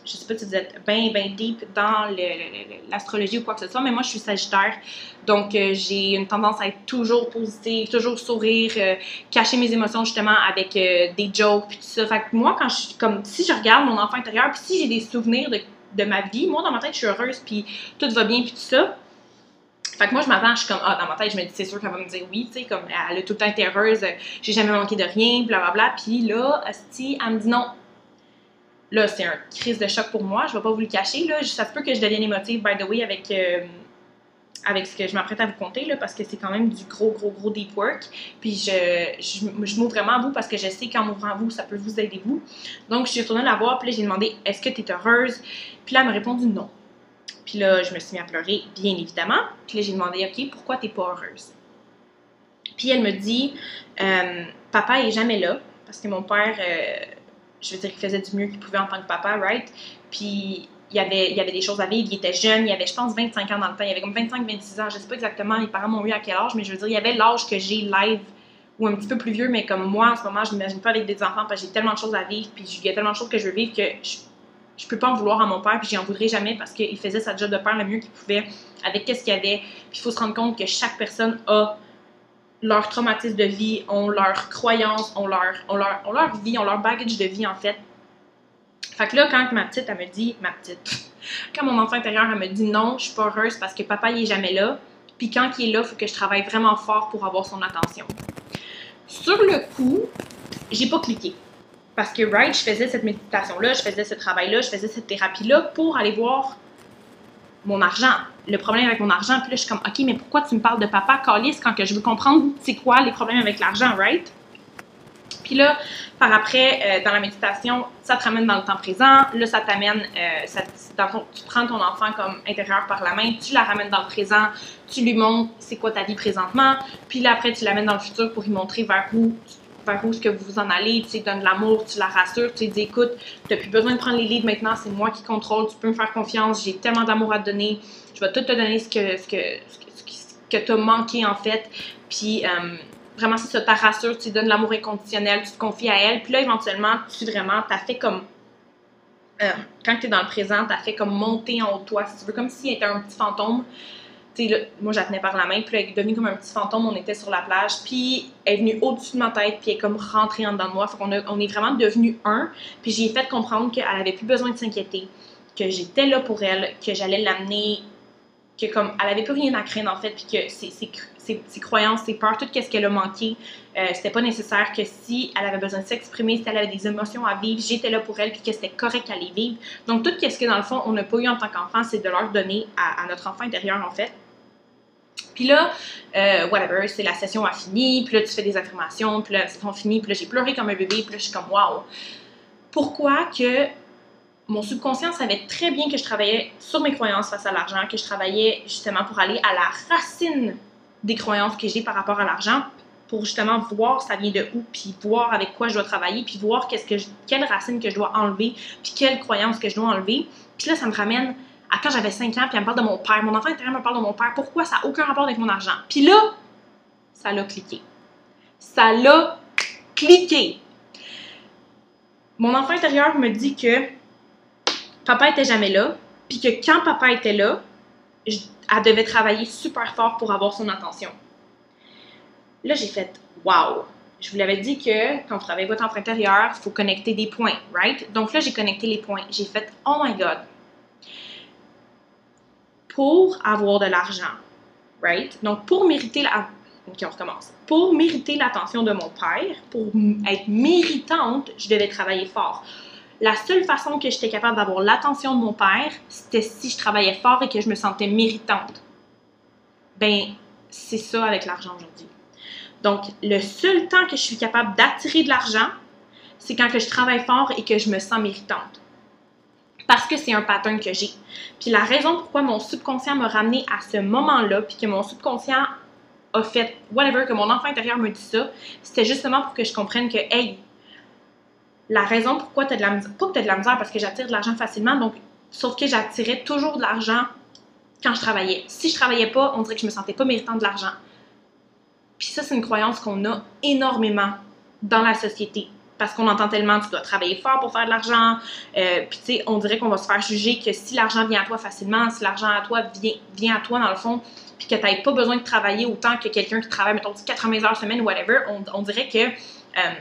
je sais pas si vous êtes bien, bien deep dans l'astrologie ou quoi que ce soit, mais moi, je suis sagittaire, donc euh, j'ai une tendance à être toujours positive, toujours sourire, euh, cacher mes émotions, justement, avec euh, des jokes, puis tout ça. Fait que moi, quand je suis comme, si je regarde mon enfant intérieur, puis si j'ai des souvenirs de, de ma vie, moi, dans ma tête, je suis heureuse, puis tout va bien, puis tout ça. Fait que moi, je m'attends, je suis comme, ah, dans ma tête, je me dis, c'est sûr qu'elle va me dire oui, tu sais, comme, elle a tout le temps été heureuse, j'ai jamais manqué de rien, blablabla, puis là, si elle me dit non. Là, c'est un crise de choc pour moi, je ne vais pas vous le cacher, là. Ça se peut que je devienne émotive, by the way, avec, euh, avec ce que je m'apprête à vous conter, là, parce que c'est quand même du gros, gros, gros deep work. Puis je, je, je m'ouvre vraiment à vous parce que je sais qu'en m'ouvrant à vous, ça peut vous aider, vous. Donc, je suis retournée la voir, puis là, j'ai demandé « Est-ce que tu es heureuse? » Puis là, elle m'a répondu « Non ». Puis là, je me suis mis à pleurer, bien évidemment. Puis là, j'ai demandé « OK, pourquoi tu n'es pas heureuse? » Puis elle me dit euh, « Papa n'est jamais là, parce que mon père... Euh, je veux dire qu'il faisait du mieux qu'il pouvait en tant que papa, right? Puis, il y avait, il y avait des choses à vivre, il était jeune, il avait, je pense, vingt-cinq ans dans le temps, il avait comme vingt-cinq, vingt-six ans, je sais pas exactement, mes parents m'ont eu à quel âge, mais je veux dire, il y avait l'âge que j'ai live, ou un petit peu plus vieux, mais comme moi, en ce moment, je m'imagine pas avec des enfants, parce que j'ai tellement de choses à vivre, puis il y a tellement de choses que je veux vivre que je, je peux pas en vouloir à mon père, puis j'en voudrais jamais, parce qu'il faisait sa job de père le mieux qu'il pouvait, avec qu'est-ce qu'il y avait, puis il faut se rendre compte que chaque personne a leur traumatisme de vie, ont leur croyance, ont leur, ont leur, ont leur vie, ont leur baggage de vie, en fait. Fait que là, quand ma petite, elle me dit, ma petite, quand mon enfant intérieur, elle me dit non, je suis pas heureuse parce que papa, il est jamais là, puis quand il est là, il faut que je travaille vraiment fort pour avoir son attention. Sur le coup, j'ai pas cliqué. Parce que, right, je faisais cette méditation-là, je faisais ce travail-là, je faisais cette thérapie-là pour aller voir mon argent, le problème avec mon argent. Puis là, je suis comme, OK, mais pourquoi tu me parles de papa, câlisse, quand que je veux comprendre c'est quoi les problèmes avec l'argent, right? Puis là, par après, euh, dans la méditation, ça te ramène dans le temps présent. Là, ça t'amène, euh, ça, dans ton, tu prends ton enfant comme intérieur par la main, tu la ramènes dans le présent, tu lui montres c'est quoi ta vie présentement. Puis là, après, tu l'amènes dans le futur pour lui montrer vers où tu vers où est-ce que vous vous en allez, tu lui donnes de l'amour, tu la rassures, tu lui dis écoute, tu n'as plus besoin de prendre les livres maintenant, c'est moi qui contrôle, tu peux me faire confiance, j'ai tellement d'amour à te donner, je vais tout te donner ce que, ce que, ce que, ce que tu as manqué en fait, puis euh, vraiment si ça, tu la rassures, tu lui donnes de l'amour inconditionnel, tu te confies à elle, puis là éventuellement, tu vraiment, t'as fait comme, euh, quand tu es dans le présent, t'as fait comme monter en haut de toi, si tu veux, comme s'il était un petit fantôme. Là, moi, je la tenais par la main, puis elle est devenue comme un petit fantôme, on était sur la plage, puis elle est venue au-dessus de ma tête, puis elle est comme rentrée en dedans de moi, fait qu'on a, on est vraiment devenus un, puis j'ai fait comprendre qu'elle n'avait plus besoin de s'inquiéter, que j'étais là pour elle, que j'allais l'amener, que comme, elle n'avait plus rien à craindre, en fait, puis que ses, ses, ses, ses croyances, ses peurs, tout ce qu'elle a manqué, euh, c'était pas nécessaire, que si elle avait besoin de s'exprimer, si elle avait des émotions à vivre, j'étais là pour elle, puis que c'était correct à les vivre. Donc, tout ce que, dans le fond, on n'a pas eu en tant qu'enfant, c'est de leur donner à, à notre enfant intérieur, en fait. Puis là, euh, whatever, c'est la session a fini, puis là, tu fais des affirmations, puis là, la session finie, puis là, j'ai pleuré comme un bébé, puis là, je suis comme, wow! Pourquoi que mon subconscient savait très bien que je travaillais sur mes croyances face à l'argent, que je travaillais justement pour aller à la racine des croyances que j'ai par rapport à l'argent, pour justement voir ça vient de où, puis voir avec quoi je dois travailler, puis voir qu'est-ce que je, quelle racine que je dois enlever, puis quelle croyance que je dois enlever. Puis là, ça me ramène à quand j'avais cinq ans, puis elle me parle de mon père. Mon enfant intérieur me parle de mon père. Pourquoi ça n'a aucun rapport avec mon argent? Puis là, ça l'a cliqué. Ça l'a cliqué. Mon enfant intérieur me dit que papa n'était jamais là, puis que quand papa était là, je, elle devait travailler super fort pour avoir son attention. Là, j'ai fait « wow ». Je vous l'avais dit que quand vous travaillez votre enfant intérieur, il faut connecter des points, right? Donc là, j'ai connecté les points. J'ai fait « oh my God ». Pour avoir de l'argent, right? Donc, pour mériter la... Ok, on recommence. Pour mériter l'attention de mon père, pour être méritante, je devais travailler fort. La seule façon que j'étais capable d'avoir l'attention de mon père, c'était si je travaillais fort et que je me sentais méritante. Ben, c'est ça avec l'argent aujourd'hui. Donc, le seul temps que je suis capable d'attirer de l'argent, c'est quand que je travaille fort et que je me sens méritante. Parce que c'est un pattern que j'ai. Puis la raison pourquoi mon subconscient m'a ramené à ce moment-là, puis que mon subconscient a fait whatever, que mon enfant intérieur me dit ça, c'était justement pour que je comprenne que, hey, la raison pourquoi tu as de la misère, pas que tu as de la misère parce que j'attire de l'argent facilement, donc, sauf que j'attirais toujours de l'argent quand je travaillais. Si je travaillais pas, on dirait que je me sentais pas méritant de l'argent. Puis ça, c'est une croyance qu'on a énormément dans la société. Parce qu'on entend tellement, tu dois travailler fort pour faire de l'argent. Euh, Puis, tu sais, on dirait qu'on va se faire juger que si l'argent vient à toi facilement, si l'argent à toi vient, vient à toi dans le fond, puis que tu n'as pas besoin de travailler autant que quelqu'un qui travaille, mettons, quatre-vingts heures semaine ou whatever, on, on dirait que, euh,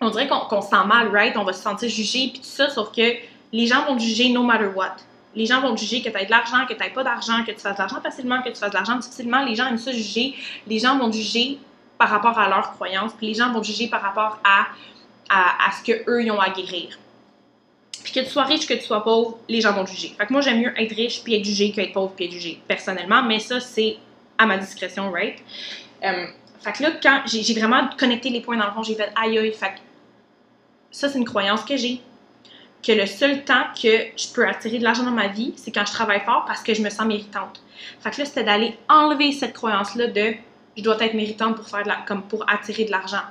on dirait qu'on qu'on se sent mal, right? On va se sentir jugé, puis tout ça, sauf que les gens vont te juger no matter what. Les gens vont te juger que tu aies de l'argent, que tu n'aies pas d'argent, que tu fasses de l'argent facilement, que tu fasses de l'argent difficilement. Les gens aiment ça juger. Les gens vont te juger par rapport à leurs croyances, puis les gens vont juger par rapport à, à, à ce qu'eux, ils ont à guérir. Puis que tu sois riche, que tu sois pauvre, les gens vont juger. Fait que moi, j'aime mieux être riche, puis être jugé, qu'être pauvre, puis être jugé, personnellement, mais ça, c'est à ma discrétion, right? Um, fait que là, quand j'ai vraiment connecté les points dans le fond, j'ai fait aïe aïe, fait que ça, c'est une croyance que j'ai, que le seul temps que je peux attirer de l'argent dans ma vie, c'est quand je travaille fort parce que je me sens méritante. Fait que là, c'était d'aller enlever cette croyance-là de je dois être méritante pour faire de la, comme pour attirer de l'argent.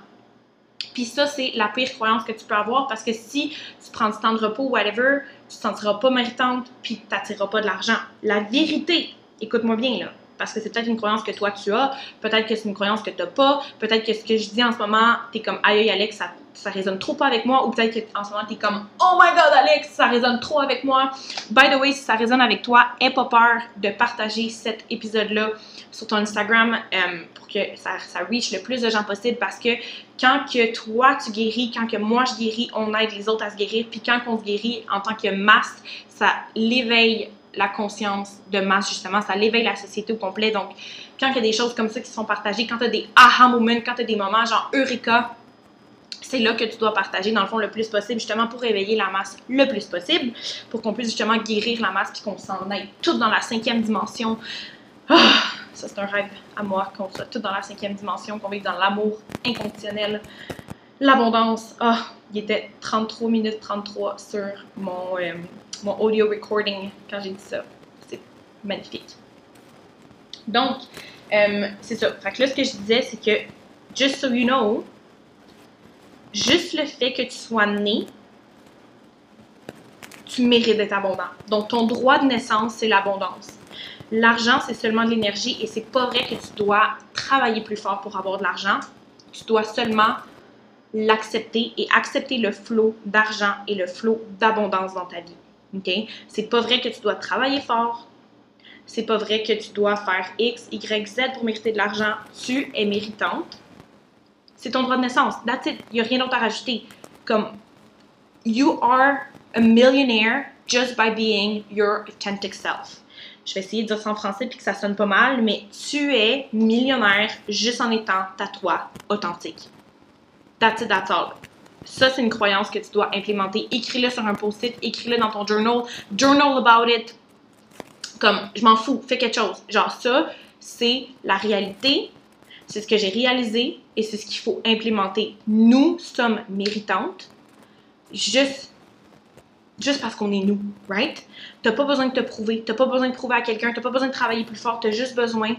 Puis ça, c'est la pire croyance que tu peux avoir parce que si tu prends du temps de repos ou whatever, tu ne te sentiras pas méritante puis tu n'attireras pas de l'argent. La vérité, écoute-moi bien là, Parce que c'est peut-être une croyance que toi tu as, peut-être que c'est une croyance que tu n'as pas, peut-être que ce que je dis en ce moment, tu es comme aïe aïe Alex, ça, ça résonne trop pas avec moi, ou peut-être qu'en ce moment tu es comme oh my god Alex, ça résonne trop avec moi. By the way, si ça résonne avec toi, n'aie pas peur de partager cet épisode-là sur ton Instagram euh, pour que ça, ça reach le plus de gens possible, parce que quand que toi tu guéris, quand que moi je guéris, on aide les autres à se guérir, puis quand on se guérit en tant que masse, ça l'éveille la conscience de masse, justement, ça l'éveille la société au complet. Donc, quand il y a des choses comme ça qui sont partagées, quand tu as des aha moments, quand tu as des moments genre Eureka, c'est là que tu dois partager, dans le fond, le plus possible, justement, pour éveiller la masse le plus possible, pour qu'on puisse justement guérir la masse, puis qu'on s'en aille toutes dans la cinquième dimension. Ah, ça, c'est un rêve à moi, qu'on soit toutes dans la cinquième dimension, qu'on vive dans l'amour inconditionnel, l'abondance. Ah, il était trente-trois minutes trente-trois sur mon... Euh, mon audio recording quand j'ai dit ça. C'est magnifique. Donc, euh, c'est ça. Fait que là, ce que je disais, c'est que, just so you know, juste le fait que tu sois né, tu mérites d'être abondant. Donc, ton droit de naissance, c'est l'abondance. L'argent, c'est seulement de l'énergie et c'est pas vrai que tu dois travailler plus fort pour avoir de l'argent. Tu dois seulement l'accepter et accepter le flot d'argent et le flot d'abondance dans ta vie. Okay? C'est pas vrai que tu dois travailler fort. C'est pas vrai que tu dois faire X, Y, Z pour mériter de l'argent. Tu es méritante. C'est ton droit de naissance. That's it. Il n'y a rien d'autre à rajouter. Comme, you are a millionaire just by being your authentic self. Je vais essayer de dire ça en français puis que ça sonne pas mal, mais tu es millionnaire juste en étant ta toi authentique. That's it, that's all. Ça, c'est une croyance que tu dois implémenter. Écris-le sur un post-it, écris-le dans ton journal. Journal about it. Comme, je m'en fous, fais quelque chose. Genre ça, c'est la réalité, c'est ce que j'ai réalisé et c'est ce qu'il faut implémenter. Nous sommes méritantes juste, juste parce qu'on est nous, right? T'as pas besoin de te prouver, t'as pas besoin de prouver à quelqu'un, t'as pas besoin de travailler plus fort, t'as juste besoin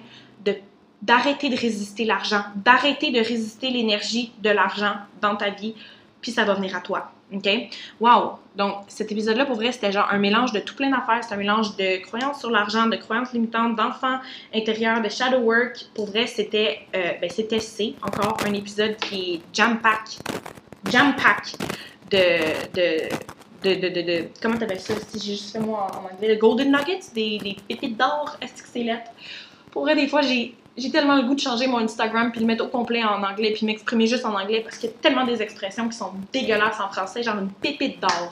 de... d'arrêter de résister l'argent, d'arrêter de résister l'énergie de l'argent dans ta vie, puis ça va venir à toi, ok? Wow! Donc, cet épisode-là, pour vrai, c'était genre un mélange de tout plein d'affaires, c'est un mélange de croyances sur l'argent, de croyances limitantes, d'enfants intérieurs, de shadow work. Pour vrai, c'était, euh, ben, c'était c'est encore un épisode qui est jam-pack, jam-pack de... de De, de, de, de, comment t'appelles ça? Si j'ai juste fait moi en anglais, le golden nuggets, des, des pépites d'or, est-ce que c'est lettre? Pour vrai, des fois, j'ai J'ai tellement le goût de changer mon Instagram puis le mettre au complet en anglais puis m'exprimer juste en anglais parce qu'il y a tellement des expressions qui sont dégueulasses en français, genre une pépite d'or.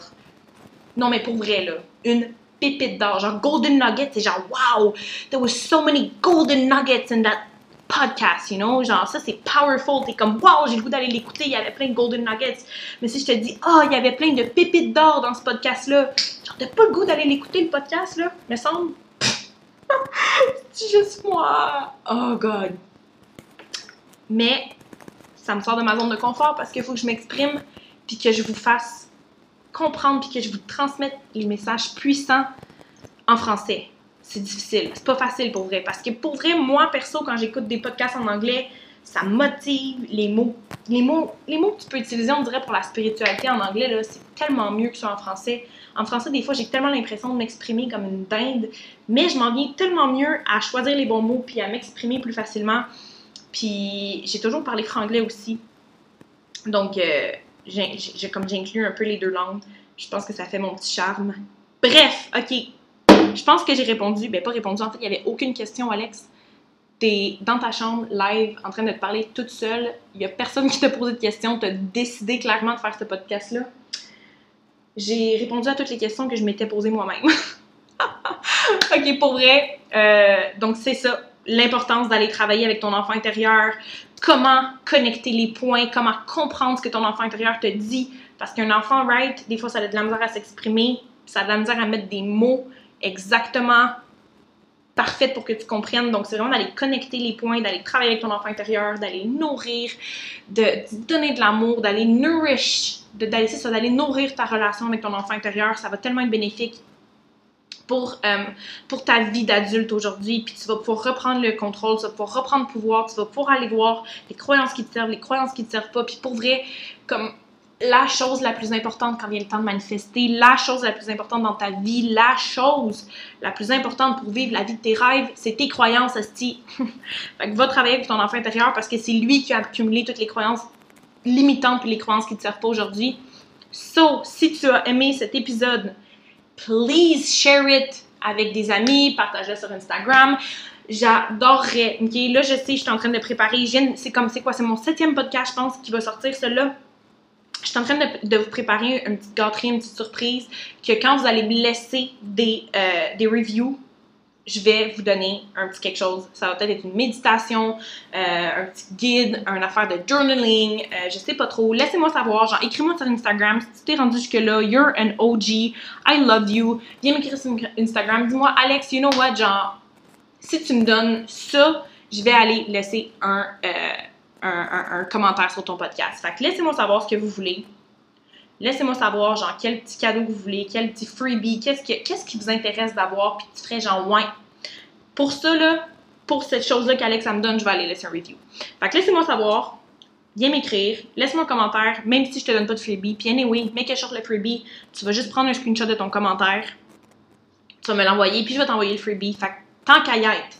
Non mais pour vrai là, une pépite d'or, genre golden nuggets, c'est genre wow, there were so many golden nuggets in that podcast, you know, genre ça c'est powerful, t'es comme wow, j'ai le goût d'aller l'écouter, il y avait plein de golden nuggets. Mais si je te dis ah, oh, il y avait plein de pépites d'or dans ce podcast là, genre t'as pas le goût d'aller l'écouter le podcast là, me semble. C'est juste moi! Oh God! Mais ça me sort de ma zone de confort parce qu'il faut que je m'exprime puis que je vous fasse comprendre puis que je vous transmette les messages puissants en français. C'est difficile. C'est pas facile pour vrai. Parce que pour vrai, moi, perso, quand j'écoute des podcasts en anglais, ça motive les mots. Les mots, les mots que tu peux utiliser, on dirait, pour la spiritualité en anglais, là, c'est tellement mieux que ça en français. En français, des fois, j'ai tellement l'impression de m'exprimer comme une dinde, mais je m'en viens tellement mieux à choisir les bons mots puis à m'exprimer plus facilement. Puis j'ai toujours parlé franglais aussi. Donc, euh, j'ai, j'ai, comme j'inclus un peu les deux langues, je pense que ça fait mon petit charme. Bref, OK. Je pense que j'ai répondu. Ben, pas répondu. En fait, il n'y avait aucune question, Alex. T'es dans ta chambre, live, en train de te parler toute seule. Il n'y a personne qui t'a posé de questions. T'as décidé clairement de faire ce podcast-là. J'ai répondu à toutes les questions que je m'étais posées moi-même. OK, pour vrai. Euh, donc, c'est ça. L'importance d'aller travailler avec ton enfant intérieur. Comment connecter les points. Comment comprendre ce que ton enfant intérieur te dit. Parce qu'un enfant, right, des fois, ça a de la misère à s'exprimer. Ça a de la misère à mettre des mots exactement parfaite pour que tu comprennes. Donc, c'est vraiment d'aller connecter les points, d'aller travailler avec ton enfant intérieur, d'aller nourrir, de, de donner de l'amour, d'aller nourish, de, d'aller, c'est ça, d'aller nourrir ta relation avec ton enfant intérieur. Ça va tellement être bénéfique pour, euh, pour ta vie d'adulte aujourd'hui. Puis tu vas pouvoir reprendre le contrôle, tu vas pouvoir reprendre le pouvoir, tu vas pouvoir aller voir les croyances qui te servent, les croyances qui te servent pas. Puis pour vrai, comme la chose la plus importante quand vient le temps de manifester, la chose la plus importante dans ta vie, la chose la plus importante pour vivre la vie de tes rêves, c'est tes croyances, asti. Fait que va travailler avec ton enfant intérieur parce que c'est lui qui a accumulé toutes les croyances limitantes et les croyances qui ne te servent pas aujourd'hui. So, si tu as aimé cet épisode, please share it avec des amis, partage-le sur Instagram. J'adorerais. Ok, là, je sais, je suis en train de préparer. C'est comme, c'est quoi, c'est mon septième podcast, je pense, qui va sortir, celui-là. Je suis en train de, de vous préparer une petite gâterie, une petite surprise, que quand vous allez me laisser des, euh, des reviews, je vais vous donner un petit quelque chose. Ça va peut-être être une méditation, euh, un petit guide, une affaire de journaling, euh, je sais pas trop. Laissez-moi savoir, genre écris-moi sur Instagram. Si tu t'es rendu jusque-là, you're an O G, I love you. Viens m'écrire sur Instagram, dis-moi Alex, you know what, genre, si tu me donnes ça, je vais aller laisser un, euh, un, un, un commentaire sur ton podcast. Fait que laissez-moi savoir ce que vous voulez. Laissez-moi savoir, genre, quel petit cadeau vous voulez, quel petit freebie, qu'est-ce que, qu'est-ce qui vous intéresse d'avoir, puis tu ferais, genre, ouais. Pour ça, là, pour cette chose-là qu'Alex me donne, je vais aller laisser un review. Fait que laissez-moi savoir, viens m'écrire, laisse-moi un commentaire, même si je te donne pas de freebie, puis anyway, mets quelque chose le freebie, tu vas juste prendre un screenshot de ton commentaire, tu vas me l'envoyer, puis je vais t'envoyer le freebie. Fait que tant qu'à y être,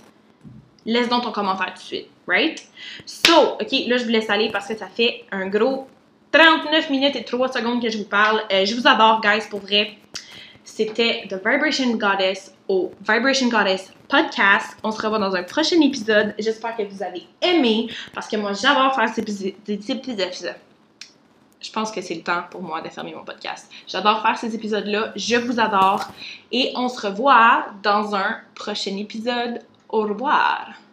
laisse donc ton commentaire tout de suite, right? So, ok, là, je vous laisse aller parce que ça fait un gros trente-neuf minutes et trois secondes que je vous parle. Euh, je vous adore, guys, pour vrai. C'était The Vibration Goddess au Vibration Goddess Podcast. On se revoit dans un prochain épisode. J'espère que vous avez aimé parce que moi, j'adore faire ces épisodes. Je pense que c'est le temps pour moi de fermer mon podcast. J'adore faire ces épisodes-là. Je vous adore. Et on se revoit dans un prochain épisode. Au revoir.